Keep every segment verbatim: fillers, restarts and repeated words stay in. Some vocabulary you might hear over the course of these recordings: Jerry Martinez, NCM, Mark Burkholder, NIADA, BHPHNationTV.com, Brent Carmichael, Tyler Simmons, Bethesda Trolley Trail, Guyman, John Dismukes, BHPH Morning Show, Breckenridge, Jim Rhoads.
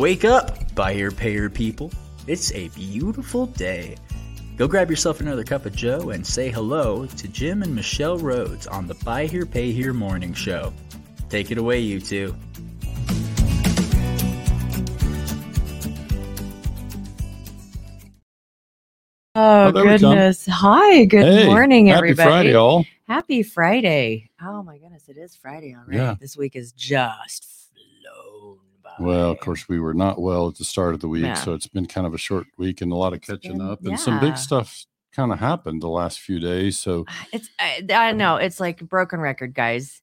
Wake up, buyer payer people. It's a beautiful day. Go grab yourself another cup of joe and say hello to Jim and Michelle Rhoads on the Buy Here Pay Here Morning Show. Take it away, you two. Oh, oh goodness. Hi, good hey, morning, happy everybody. Happy Friday, all. Happy Friday. Oh, my goodness, it is Friday already. Yeah. This week is just flown by. Well, of course, we were not well at the start of the week, yeah. so it's been kind of a short week and a lot of it's catching been, up. And yeah. some big stuff kind of happened the last few days. So it's I, I know, it's like broken record, guys.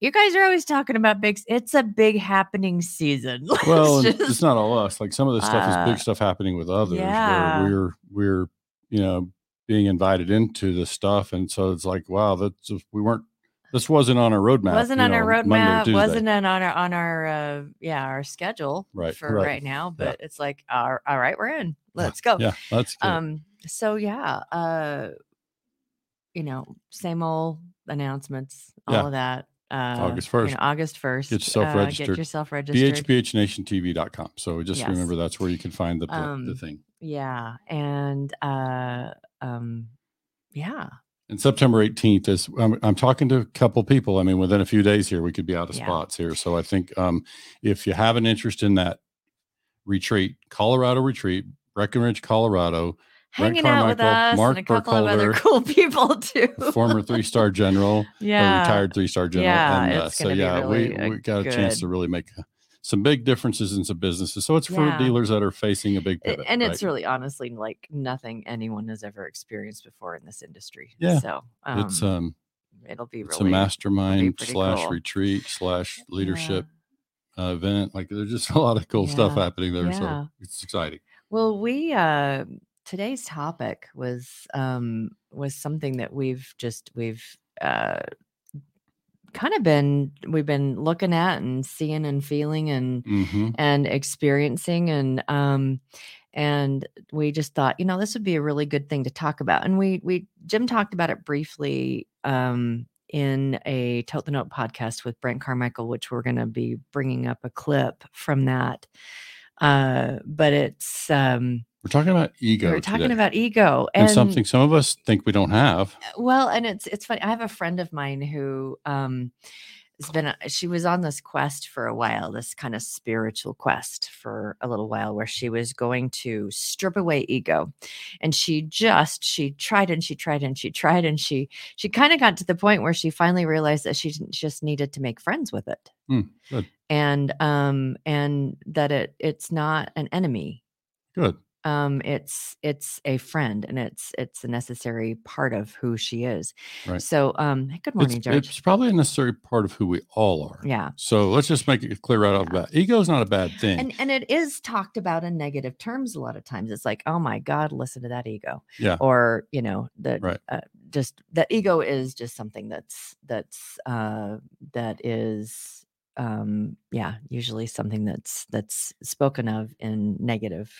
You guys are always talking about big. It's a big happening season. Let's well, just, it's not all us. Like some of this stuff uh, is big stuff happening with others. Yeah. Where we're we're. you know, being invited into this stuff. And so it's like, wow, that's, we weren't, this wasn't on our roadmap. Wasn't on know, our roadmap. Wasn't on our, on our, uh, yeah, our schedule right, for right, right now, but yeah. it's like, uh, all right, we're in, let's go. Yeah, that's good. Um, so yeah, uh, you know, same old announcements, all yeah. of that. Uh, August first. You know, August first. Get yourself uh, registered. Get yourself registered. B H P H Nation T V dot com. So just yes. remember that's where you can find the, the, um, the thing. Yeah. And uh, um, yeah. And September eighteenth is, I'm, I'm talking to a couple people. I mean, within a few days here, we could be out of yeah. spots here. So I think um, if you have an interest in that retreat, Colorado retreat, Breckenridge, Colorado, hanging Brent out with us, Mark and a couple Burkholder, of other cool people too. Former three-star general, yeah, retired three-star general. Yeah, and, uh, it's so yeah, really we, we got good. a chance to really make some big differences in some businesses. So it's for yeah. dealers that are facing a big pivot, and it's right? really honestly like nothing anyone has ever experienced before in this industry. Yeah, so um, it's um, it'll be really it's a mastermind slash cool. retreat slash leadership yeah. uh, event. Like there's just a lot of cool yeah. stuff happening there, yeah. so it's exciting. Well, we. Uh, Today's topic was um, was something that we've just we've uh, kind of been we've been looking at and seeing and feeling and mm-hmm. and experiencing and um, and we just thought, you know, this would be a really good thing to talk about. And we we Jim talked about it briefly um, in a Tote the Note podcast with Brent Carmichael, which we're going to be bringing up a clip from that. Uh, but it's. Um, We're talking about ego. We're talking today. about ego, and, and something some of us think we don't have. Well, and it's it's funny. I have a friend of mine who um, has been. She was on this quest for a while, this kind of spiritual quest for a little while, where she was going to strip away ego, and she just she tried and she tried and she tried and she she kind of got to the point where she finally realized that she just needed to make friends with it, mm, good. and um and that it it's not an enemy. Good. Um, it's, it's a friend and it's, it's a necessary part of who she is. Right. So, um, good morning, it's, George. It's probably a necessary part of who we all are. Yeah. So let's just make it clear right yeah. off the bat. Ego is not a bad thing. And, and it is talked about in negative terms. A lot of times it's like, oh my God, listen to that ego. Yeah. Or, you know, that, right. uh, just that ego is just something that's, that's, uh, that is, um, yeah, usually something that's, that's spoken of in negative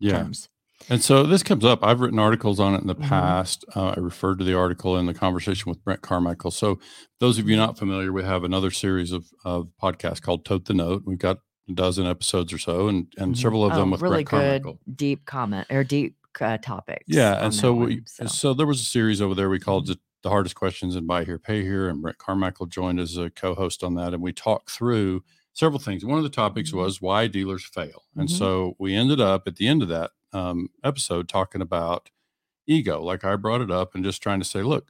Yeah. terms. And so this comes up. I've written articles on it in the mm-hmm. past. Uh, I referred to the article in the conversation with Brent Carmichael. So those of you not familiar, we have another series of, of podcasts called Tote the Note. We've got a dozen episodes or so and, and several of oh, them with really Brent Carmichael. Really good deep comment or deep uh, topics. Yeah. And so we, one, so. so there was a series over there we called the, the Hardest Questions and Buy Here, Pay Here. And Brent Carmichael joined as a co-host on that. And we talked through several things. One of the topics was why dealers fail. And mm-hmm. so we ended up at the end of that um, episode talking about ego. Like I brought it up and just trying to say, look,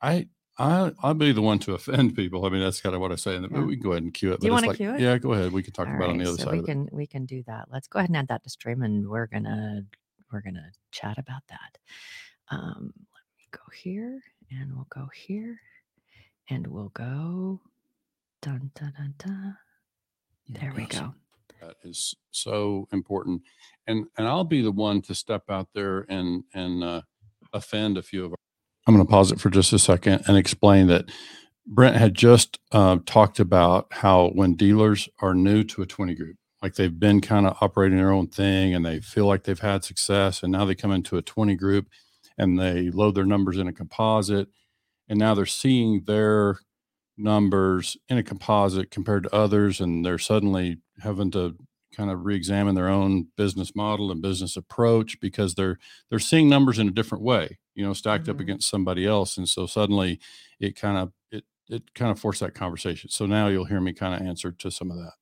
I, I, I'll be the one to offend people. I mean, that's kind of what I say. And yeah. we can go ahead and cue it. Do but you want to like, cue it? Yeah, go ahead. We can talk All about right, it on the other so side we of can, it. We can do that. Let's go ahead and add that to stream and we're going to, we're going to chat about that. Um, let me go here and we'll go here and we'll go dun, dun, dun, dun. There we go. That is so important. And and I'll be the one to step out there and, and uh, offend a few of our. I'm going to pause it for just a second and explain that Brent had just uh, talked about how when dealers are new to a twenty group, like they've been kind of operating their own thing and they feel like they've had success and now they come into a twenty group and they load their numbers in a composite and now they're seeing their numbers in a composite compared to others and they're suddenly having to kind of reexamine their own business model and business approach, because they're they're seeing numbers in a different way, you know, stacked mm-hmm. up against somebody else. And so suddenly it kind of it it kind of forced that conversation. So now you'll hear me kind of answer to some of that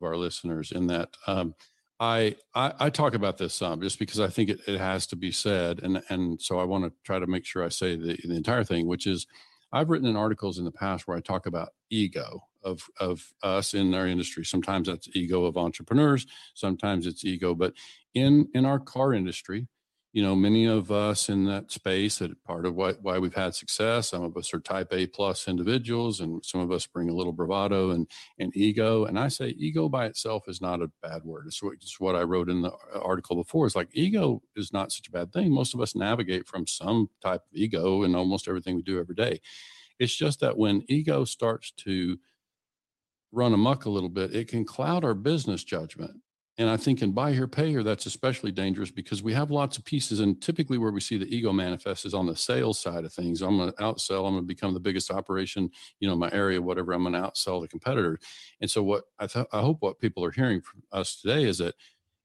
of our listeners in that. Um, I, I I talk about this some just because I think it, it has to be said. And and so I want to try to make sure I say the, the entire thing, which is I've written in articles in the past where I talk about ego of of us in our industry. Sometimes that's ego of entrepreneurs. Sometimes it's ego. But in in our car industry, you know, many of us in that space, that part of why, why we've had success. Some of us are type A plus individuals, and some of us bring a little bravado and and ego. And I say ego by itself is not a bad word. It's what, it's what I wrote in the article before. It's like ego is not such a bad thing. Most of us navigate from some type of ego in almost everything we do every day. It's just that when ego starts to run amok a little bit, it can cloud our business judgment. And I think in buy here, pay here, that's especially dangerous because we have lots of pieces. And typically where we see the ego manifest is on the sales side of things. I'm going to outsell. I'm going to become the biggest operation, you know, my area, whatever. I'm going to outsell the competitor. And so what I, th- I hope what people are hearing from us today is that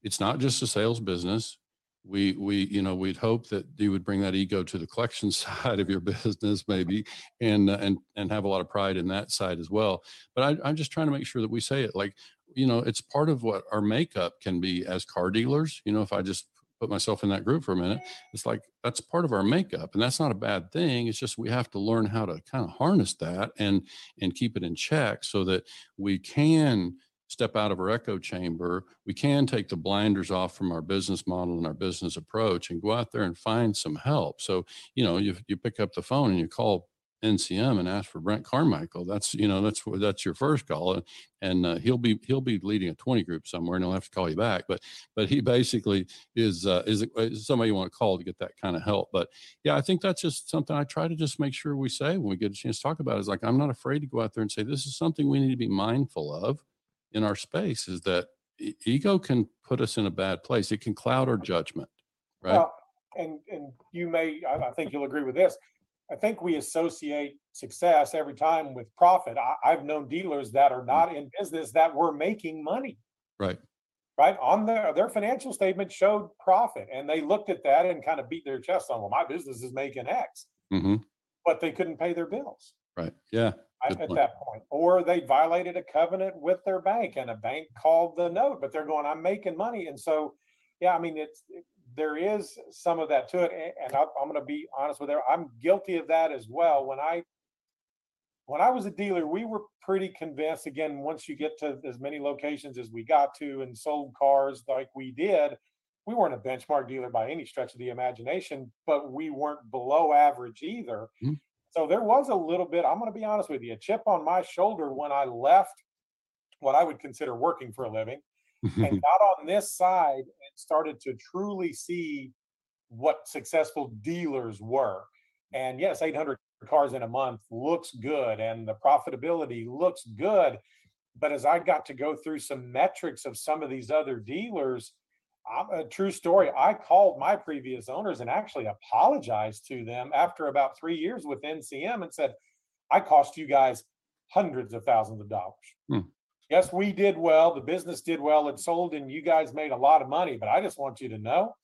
it's not just a sales business. We, we, you know, we'd hope that you would bring that ego to the collection side of your business, maybe, and, uh, and, and have a lot of pride in that side as well. But I, I'm just trying to make sure that we say it like, you know, it's part of what our makeup can be as car dealers. You know, if I just put myself in that group for a minute, it's like, that's part of our makeup, and that's not a bad thing. It's just, we have to learn how to kind of harness that and, and keep it in check so that we can step out of our echo chamber. We can take the blinders off from our business model and our business approach and go out there and find some help. So, you know, you you pick up the phone and you call N C M and ask for Brent Carmichael. That's, you know, that's that's your first call. And, and uh, he'll be he'll be leading a twenty group somewhere, and he'll have to call you back. But but he basically is uh, is, is somebody you want to call to get that kind of help. But yeah, I think that's just something I try to just make sure we say when we get a chance to talk about it. It's like, I'm not afraid to go out there and say, this is something we need to be mindful of in our space, is that e- ego can put us in a bad place. It can cloud our judgment, right? Well, and, and you may, I, I think you'll agree with this. I think we associate success every time with profit. I, I've known dealers that are not in business that were making money. Right. Right. On their, their financial statement showed profit, and they looked at that and kind of beat their chest on, well, my business is making X, mm-hmm. but they couldn't pay their bills. Right. Yeah. At point. that point, or they violated a covenant with their bank, and a bank called the note, but they're going, I'm making money. And so, yeah, I mean, it's, it, there is some of that to it. And I, I'm going to be honest with you, I'm guilty of that as well. When I, when I was a dealer, we were pretty convinced, again, once you get to as many locations as we got to and sold cars like we did, we weren't a benchmark dealer by any stretch of the imagination, but we weren't below average either. Mm-hmm. So there was a little bit, I'm going to be honest with you, a chip on my shoulder when I left what I would consider working for a living and got on this side and started to truly see what successful dealers were. And yes, eight hundred cars in a month looks good, and the profitability looks good. But as I got to go through some metrics of some of these other dealers, I'm a true story. I called my previous owners and actually apologized to them after about three years with N C M and said, I cost you guys hundreds of thousands of dollars. Hmm. Yes, we did well. The business did well. It sold, and you guys made a lot of money. But I just want you to know,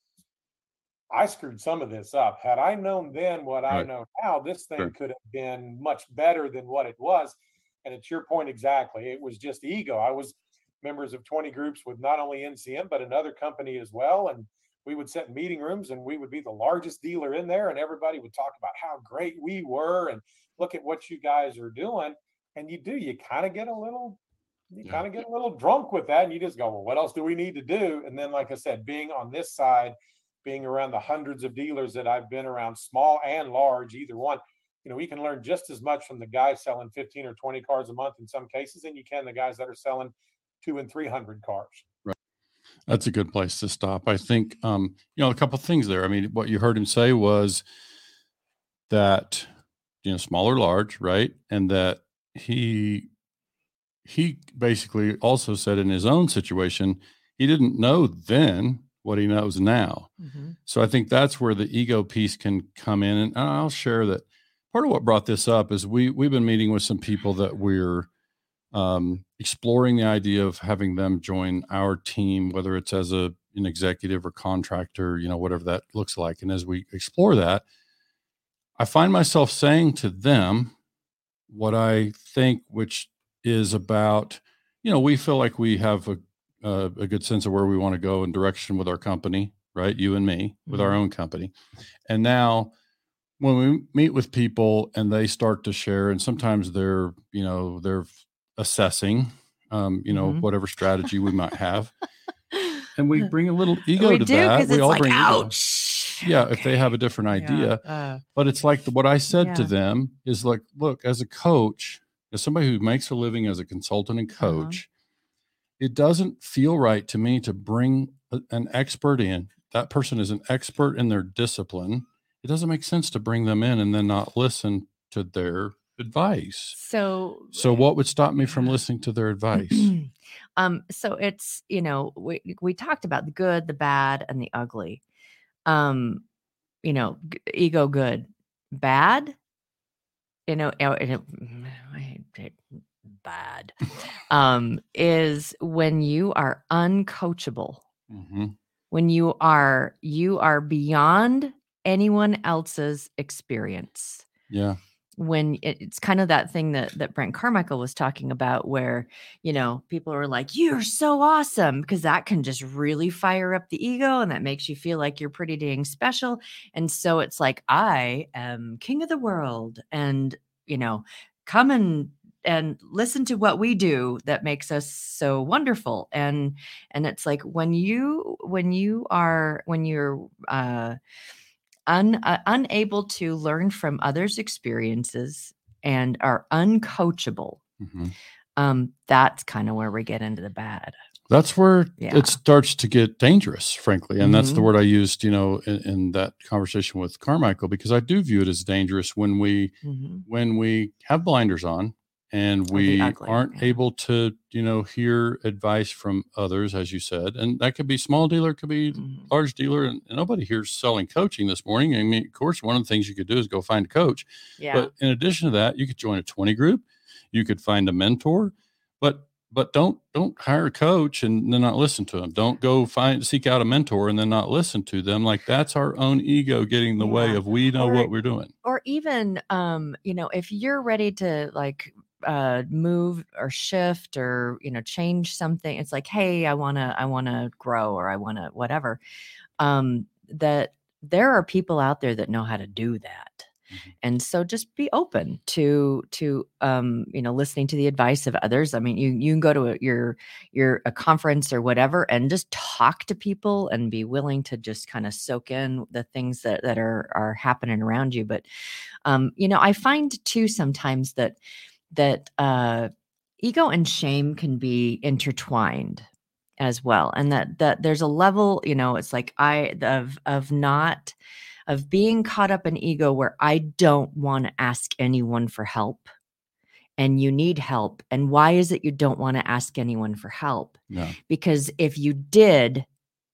I screwed some of this up. Had I known then what right. I know now, this thing sure. could have been much better than what it was. And it's your point exactly. It was just ego. I was members of twenty groups with not only N C M, but another company as well. And we would set meeting rooms, and we would be the largest dealer in there. And everybody would talk about how great we were and look at what you guys are doing. And you do, you kind of get a little, you yeah. kind of get a little drunk with that. And you just go, well, what else do we need to do? And then, like I said, being on this side, being around the hundreds of dealers that I've been around, small and large, either one, you know, we can learn just as much from the guys selling fifteen or twenty cars a month in some cases, than you can the guys that are selling two and three hundred cars. Right, that's a good place to stop. I think um, you know, a couple of things there. I mean, what you heard him say was that, you know, small or large, right, and that he he basically also said in his own situation he didn't know then what he knows now. Mm-hmm. So I think that's where the ego piece can come in, and I'll share that part of what brought this up is we we've been meeting with some people that we're um exploring the idea of having them join our team, whether it's as a an executive or contractor, you know, whatever that looks like. And as we explore that, I find myself saying to them what I think, which is about, you know, we feel like we have a uh, a good sense of where we want to go in direction with our company, right? You and me with mm-hmm. our own company. And now when we meet with people and they start to share, and sometimes they're, you know, they're assessing, um, you know, mm-hmm. whatever strategy we might have. And we bring a little ego we to do, that. We it's all like, bring ouch. Ego. Yeah, okay. If they have a different idea. Yeah. Uh, but it's like the, what I said yeah. to them is like, look, as a coach, as somebody who makes a living as a consultant and coach, uh-huh. it doesn't feel right to me to bring a, an expert in. That person is an expert in their discipline. It doesn't make sense to bring them in and then not listen to their advice. So, so what would stop me from listening to their advice? Um, so it's, you know, we, we talked about the good, the bad, and the ugly, um, you know, g- ego, good, bad, you know, it, it, bad, um, is when you are uncoachable, mm-hmm. when you are, you are beyond anyone else's experience. Yeah. When it, it's kind of that thing that, that Brent Carmichael was talking about where, you know, people are like, you're so awesome, because that can just really fire up the ego and that makes you feel like you're pretty dang special. And so it's like, I am king of the world and, you know, come and, and listen to what we do that makes us so wonderful. And, and it's like when you, when you are, when you're, uh, Un, uh, unable to learn from others' experiences and are uncoachable. Mm-hmm. Um, that's kind of where we get into the bad. That's where yeah. it starts to get dangerous, frankly. And mm-hmm. that's the word I used, you know, in, in that conversation with Carmichael, because I do view it as dangerous when we, mm-hmm. when we have blinders on and we ugly, aren't yeah. able to, you know, hear advice from others, as you said. And that could be small dealer, could be mm-hmm. large dealer. And, and nobody here's selling coaching this morning. I mean, of course, one of the things you could do is go find a coach. Yeah. But in addition to that, you could join a twenty group. You could find a mentor. But but don't don't hire a coach and then not listen to them. Don't go find seek out a mentor and then not listen to them. Like, that's our own ego getting in the yeah. way of we know or, what we're doing. Or even, um, you know, if you're ready to, like, uh, move or shift or, you know, change something. It's like, hey, I want to, I want to grow or I want to whatever, um, that there are people out there that know how to do that. Mm-hmm. And so just be open to, to, um, you know, listening to the advice of others. I mean, you, you can go to a, your, your, a conference or whatever, and just talk to people and be willing to just kind of soak in the things that, that are, are happening around you. But, um, you know, I find too, sometimes that, that uh, ego and shame can be intertwined as well. And that, that there's a level, you know, it's like I, of, of not, of being caught up in ego where I don't want to ask anyone for help and you need help. And why is it you don't want to ask anyone for help? No. Because if you did,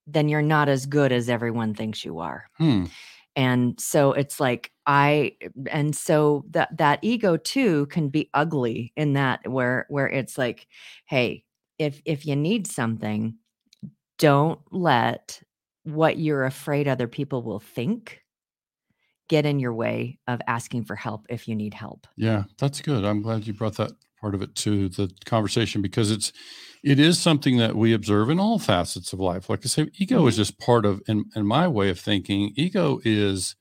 then you're not as good as everyone thinks you are. Hmm. And so it's like I, and so that, that ego too can be ugly in that where, where it's like, hey, if, if you need something, don't let what you're afraid other people will think get in your way of asking for help if you need help. Yeah, that's good. I'm glad you brought that part of it to the conversation, because it's, it is something that we observe in all facets of life. Like I say, ego mm-hmm. is just part of, in, in my way of thinking, ego is,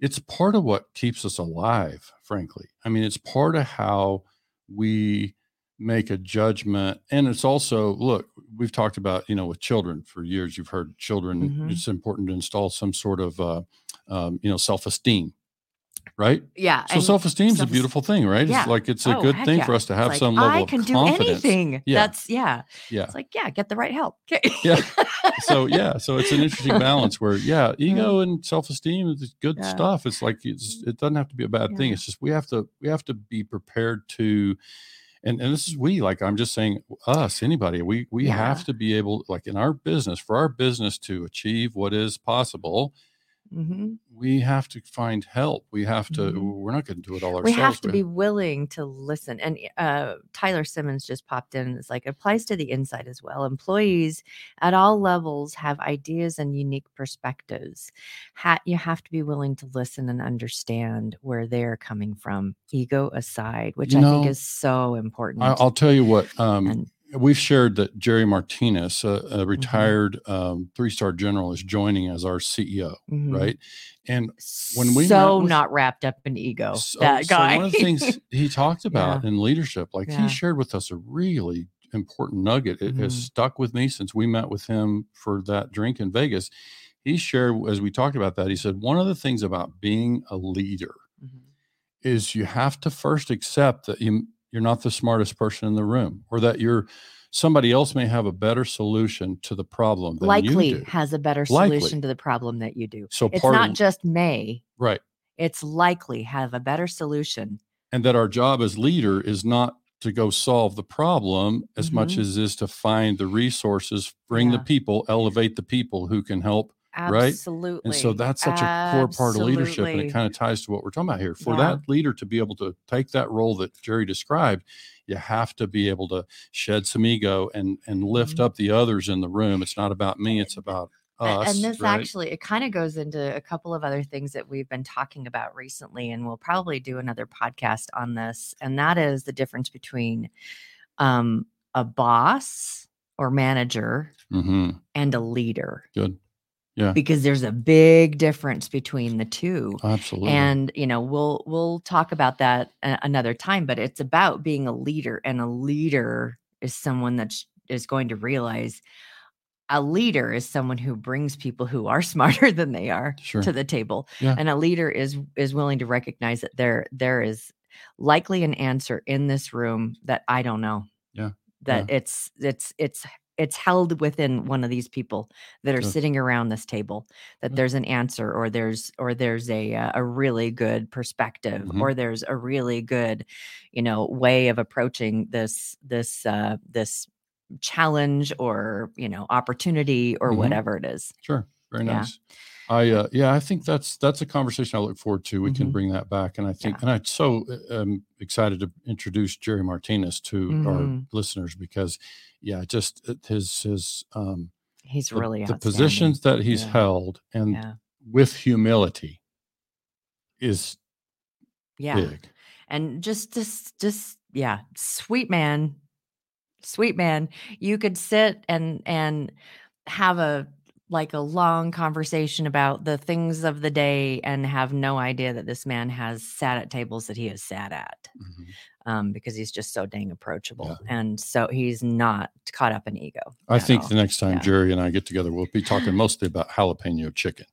it's part of what keeps us alive, frankly. I mean, it's part of how we make a judgment. And it's also, look, we've talked about, you know, with children for years, you've heard children, mm-hmm. it's important to install some sort of, uh, um, you know, self-esteem. Right. Yeah. So self-esteem is a beautiful thing, right? Yeah. It's like, it's a oh, good thing yeah. for us to have like, some level I can of confidence. Do anything. Yeah. That's yeah. Yeah. It's like, yeah, get the right help. yeah. So, yeah. So it's an interesting balance where, yeah, ego and self-esteem is good yeah. stuff. It's like, it's, it doesn't have to be a bad yeah. thing. It's just, we have to, we have to be prepared to, and, and this is we, like, I'm just saying us, anybody, we, we yeah. have to be able, like in our business, for our business to achieve what is possible, Mm-hmm. We have to find help. We have to, mm-hmm. we're not going to do it all ourselves. We have to we be have... willing to listen. And uh, Tyler Simmons just popped in. It's like, it applies to the inside as well. Employees at all levels have ideas and unique perspectives. Ha- you have to be willing to listen and understand where they're coming from, ego aside, which you I know, think is so important. I, I'll tell you what, um, and, we've shared that Jerry Martinez, a, a retired mm-hmm. um, three-star general, is joining as our C E O, mm-hmm. right? And when we so with, not wrapped up in ego, so, that guy. So one of the things he talked about yeah. in leadership, like yeah. he shared with us a really important nugget. It mm-hmm. has stuck with me since we met with him for that drink in Vegas. He shared, as we talked about that, he said, one of the things about being a leader mm-hmm. is you have to first accept that you. You're not the smartest person in the room, or that you're somebody else may have a better solution to the problem than likely you do. has a better likely. solution to the problem that you do. So it's not of, just may, right? It's likely have a better solution. And that our job as leader is not to go solve the problem as mm-hmm. much as is to find the resources, bring yeah. the people, elevate the people who can help. Absolutely. Right. And so that's such a Absolutely. core part of leadership. And it kind of ties to what we're talking about here. For yeah. that leader to be able to take that role that Jerry described, you have to be able to shed some ego and, and lift mm-hmm. up the others in the room. It's not about me. It's about us. And this right? actually, it kind of goes into a couple of other things that we've been talking about recently, and we'll probably do another podcast on this. And that is the difference between um, a boss or manager mm-hmm. and a leader. Good. Yeah. Because there's a big difference between the two. Absolutely. And, you know, we'll we'll talk about that a- another time, but it's about being a leader. And a leader is someone that sh- is going to realize a leader is someone who brings people who are smarter than they are sure. to the table. Yeah. And a leader is is willing to recognize that there there is likely an answer in this room that I don't know. Yeah. That yeah. it's it's it's It's held within one of these people that are yeah. sitting around this table, that yeah. there's an answer, or there's or there's a uh, a really good perspective, mm-hmm. or there's a really good, you know, way of approaching this this uh, this challenge, or, you know, opportunity, or mm-hmm. whatever it is. Sure. Very nice. Yeah. I uh, yeah, I think that's that's a conversation I look forward to. We mm-hmm. can bring that back, and I think, yeah. and I'm so um, excited to introduce Jerry Martinez to mm-hmm. our listeners, because, yeah, just his his um, he's the, really the positions that he's yeah. held, and yeah. with humility is yeah, big. and just just just yeah, sweet man, sweet man. You could sit and and have a. like a long conversation about the things of the day and have no idea that this man has sat at tables that he has sat at mm-hmm. um, because he's just so dang approachable. Yeah. And so he's not caught up in ego. I think all. the next time yeah. Jerry and I get together, we'll be talking mostly about jalapeno chicken.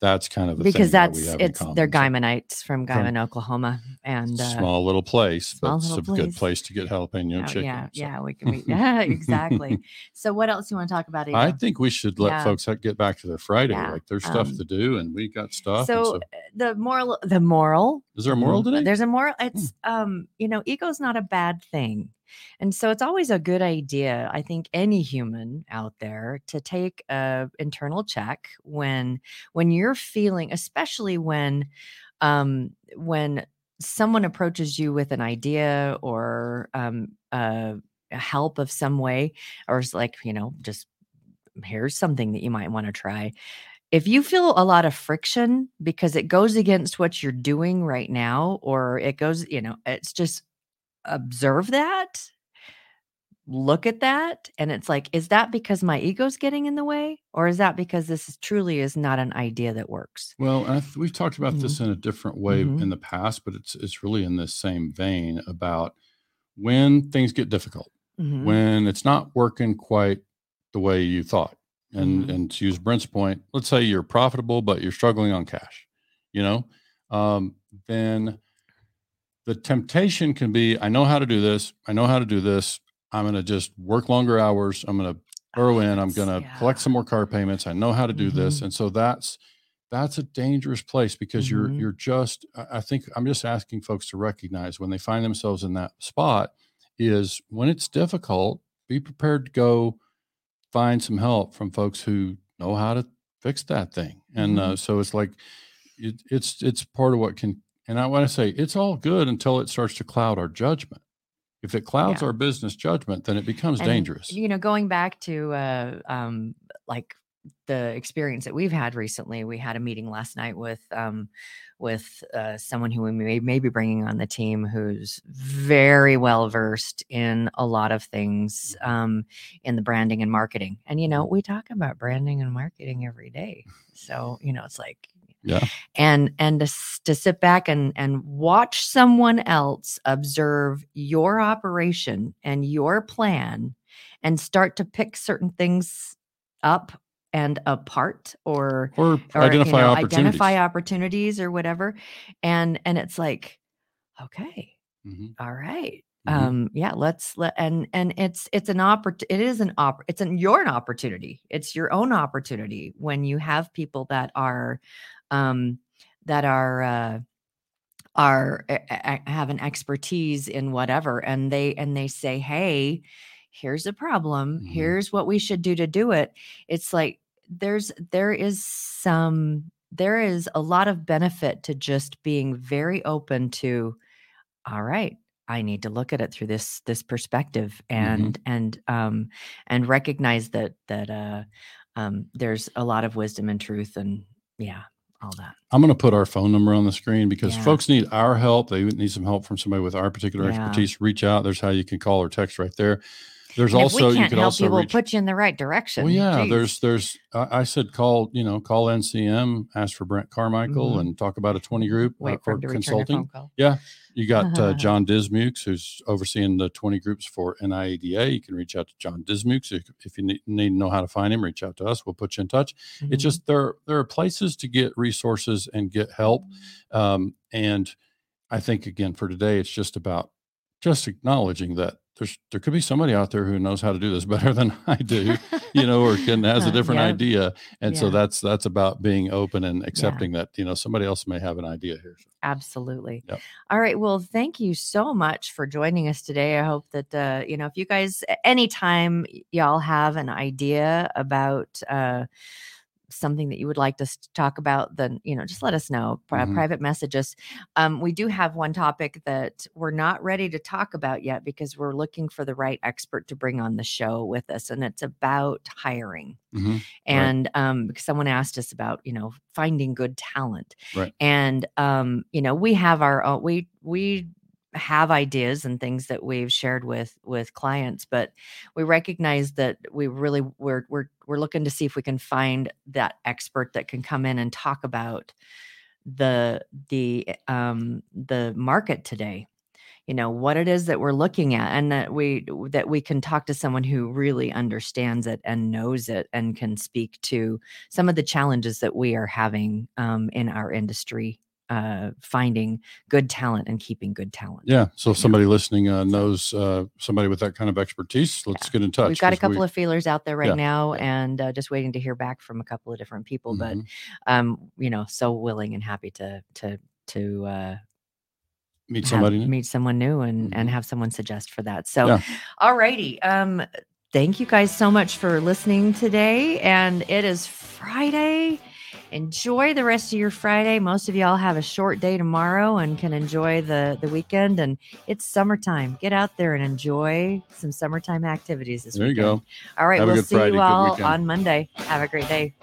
That's kind of the because thing that's that we have it's in common, they're Guymanites from Guyman, huh. Oklahoma, and uh, small little place, but it's a place. good place to get jalapeno oh, chicken. Yeah, so. yeah, we can. We, yeah, exactly. So, what else you want to talk about? Ego? I think we should let yeah. folks get back to their Friday. Yeah. Like there's stuff um, to do, and we got stuff. So, so the moral, the moral. Is there a moral today? There's a moral. It's hmm. um, you know, ego's not a bad thing. And so it's always a good idea, I think, any human out there to take an internal check when when you're feeling, especially when um, when someone approaches you with an idea or um, uh, help of some way, or it's like, you know, just here's something that you might want to try. If you feel a lot of friction because it goes against what you're doing right now, or it goes, you know, it's just observe that, look at that, and it's like, is that because my ego's getting in the way, or is that because this is truly is not an idea that works? Well, I th- we've talked about mm-hmm. this in a different way mm-hmm. in the past, but it's it's really in this same vein about when things get difficult, mm-hmm. when it's not working quite the way you thought, and mm-hmm. and to use Brent's point, let's say you're profitable but you're struggling on cash, you know, um, then. The temptation can be, I know how to do this. I know how to do this. I'm going to just work longer hours. I'm going to burrow oh, in. I'm going to yeah. collect some more car payments. I know how to do mm-hmm. this. And so that's, that's a dangerous place, because mm-hmm. you're, you're just, I think I'm just asking folks to recognize when they find themselves in that spot is when it's difficult, be prepared to go find some help from folks who know how to fix that thing. And mm-hmm. uh, so it's like, it, it's, it's part of what can, and I want to say it's all good until it starts to cloud our judgment. If it clouds yeah. our business judgment, then it becomes and, dangerous. You know, going back to uh, um, like the experience that we've had recently, we had a meeting last night with um, with uh, someone who we may, may be bringing on the team who's very well versed in a lot of things um, in the branding and marketing. And, you know, we talk about branding and marketing every day. So, you know, it's like. Yeah. And, and to, to sit back and, and watch someone else observe your operation and your plan and start to pick certain things up and apart or, or, or identify, you know, opportunities. identify opportunities or whatever. And, and it's like, okay, mm-hmm. all right. Mm-hmm. Um, yeah, let's let, and, and it's, it's an oppor- it is an op, it's an, you're an opportunity. It's your own opportunity when you have people that are, um, that are, uh, are, uh, have an expertise in whatever. And they, and they say, hey, here's a problem. Mm-hmm. Here's what we should do to do it. It's like, there's, there is some, there is a lot of benefit to just being very open to, all right, I need to look at it through this, this perspective and, mm-hmm. and, um, and recognize that, that, uh, um, there's a lot of wisdom and truth and, yeah, all that. I'm going to put our phone number on the screen because yeah. folks need our help. They need some help from somebody with our particular yeah. expertise. Reach out. There's how you can call or text right there. There's and also, if we can't you can help also you, we'll reach, put you in the right direction. Well, yeah, Jeez. there's, there's, I, I said, call, you know, call N C M, ask for Brent Carmichael mm-hmm. and talk about a twenty group Wait uh, for, for consulting. Yeah. You got uh, John Dismukes, who's overseeing the twenty groups for N I A D A. You can reach out to John Dismukes. If, if you need, need to know how to find him, reach out to us. We'll put you in touch. Mm-hmm. It's just, there, there are places to get resources and get help. Um, and I think again, for today, it's just about just acknowledging that There's, there could be somebody out there who knows how to do this better than I do, you know, or can, has a different yeah. idea. And yeah. so that's, that's about being open and accepting yeah. that, you know, somebody else may have an idea here. So. Absolutely. Yep. All right. Well, thank you so much for joining us today. I hope that, uh, you know, if you guys, anytime y'all have an idea about, uh, something that you would like to talk about, then, you know, just let us know. Pri- mm-hmm. Private message us. Um, we do have one topic that we're not ready to talk about yet because we're looking for the right expert to bring on the show with us. And it's about hiring. Mm-hmm. And right. um, someone asked us about, you know, finding good talent. Right. And, um, you know, we have our own, we, we, have ideas and things that we've shared with, with clients, but we recognize that we really, we're, we're, we're looking to see if we can find that expert that can come in and talk about the, the, um, the market today, you know, what it is that we're looking at, and that we, that we can talk to someone who really understands it and knows it and can speak to some of the challenges that we are having, um, in our industry. Uh, finding good talent and keeping good talent. Yeah. So if somebody yeah. listening uh, knows uh, somebody with that kind of expertise, let's yeah. get in touch. We've got a couple we, of feelers out there right yeah. now and uh, just waiting to hear back from a couple of different people, mm-hmm. but, um, you know, so willing and happy to, to, to, uh, meet somebody, have, new. meet someone new and, mm-hmm. and have someone suggest for that. So, yeah. all righty. Um, thank you guys so much for listening today. And it is Friday. Enjoy the rest of your Friday. Most of y'all have a short day tomorrow and can enjoy the, the weekend. And it's summertime. Get out there and enjoy some summertime activities this weekend. There you go. All right. We'll see you all on Monday. Have a great day.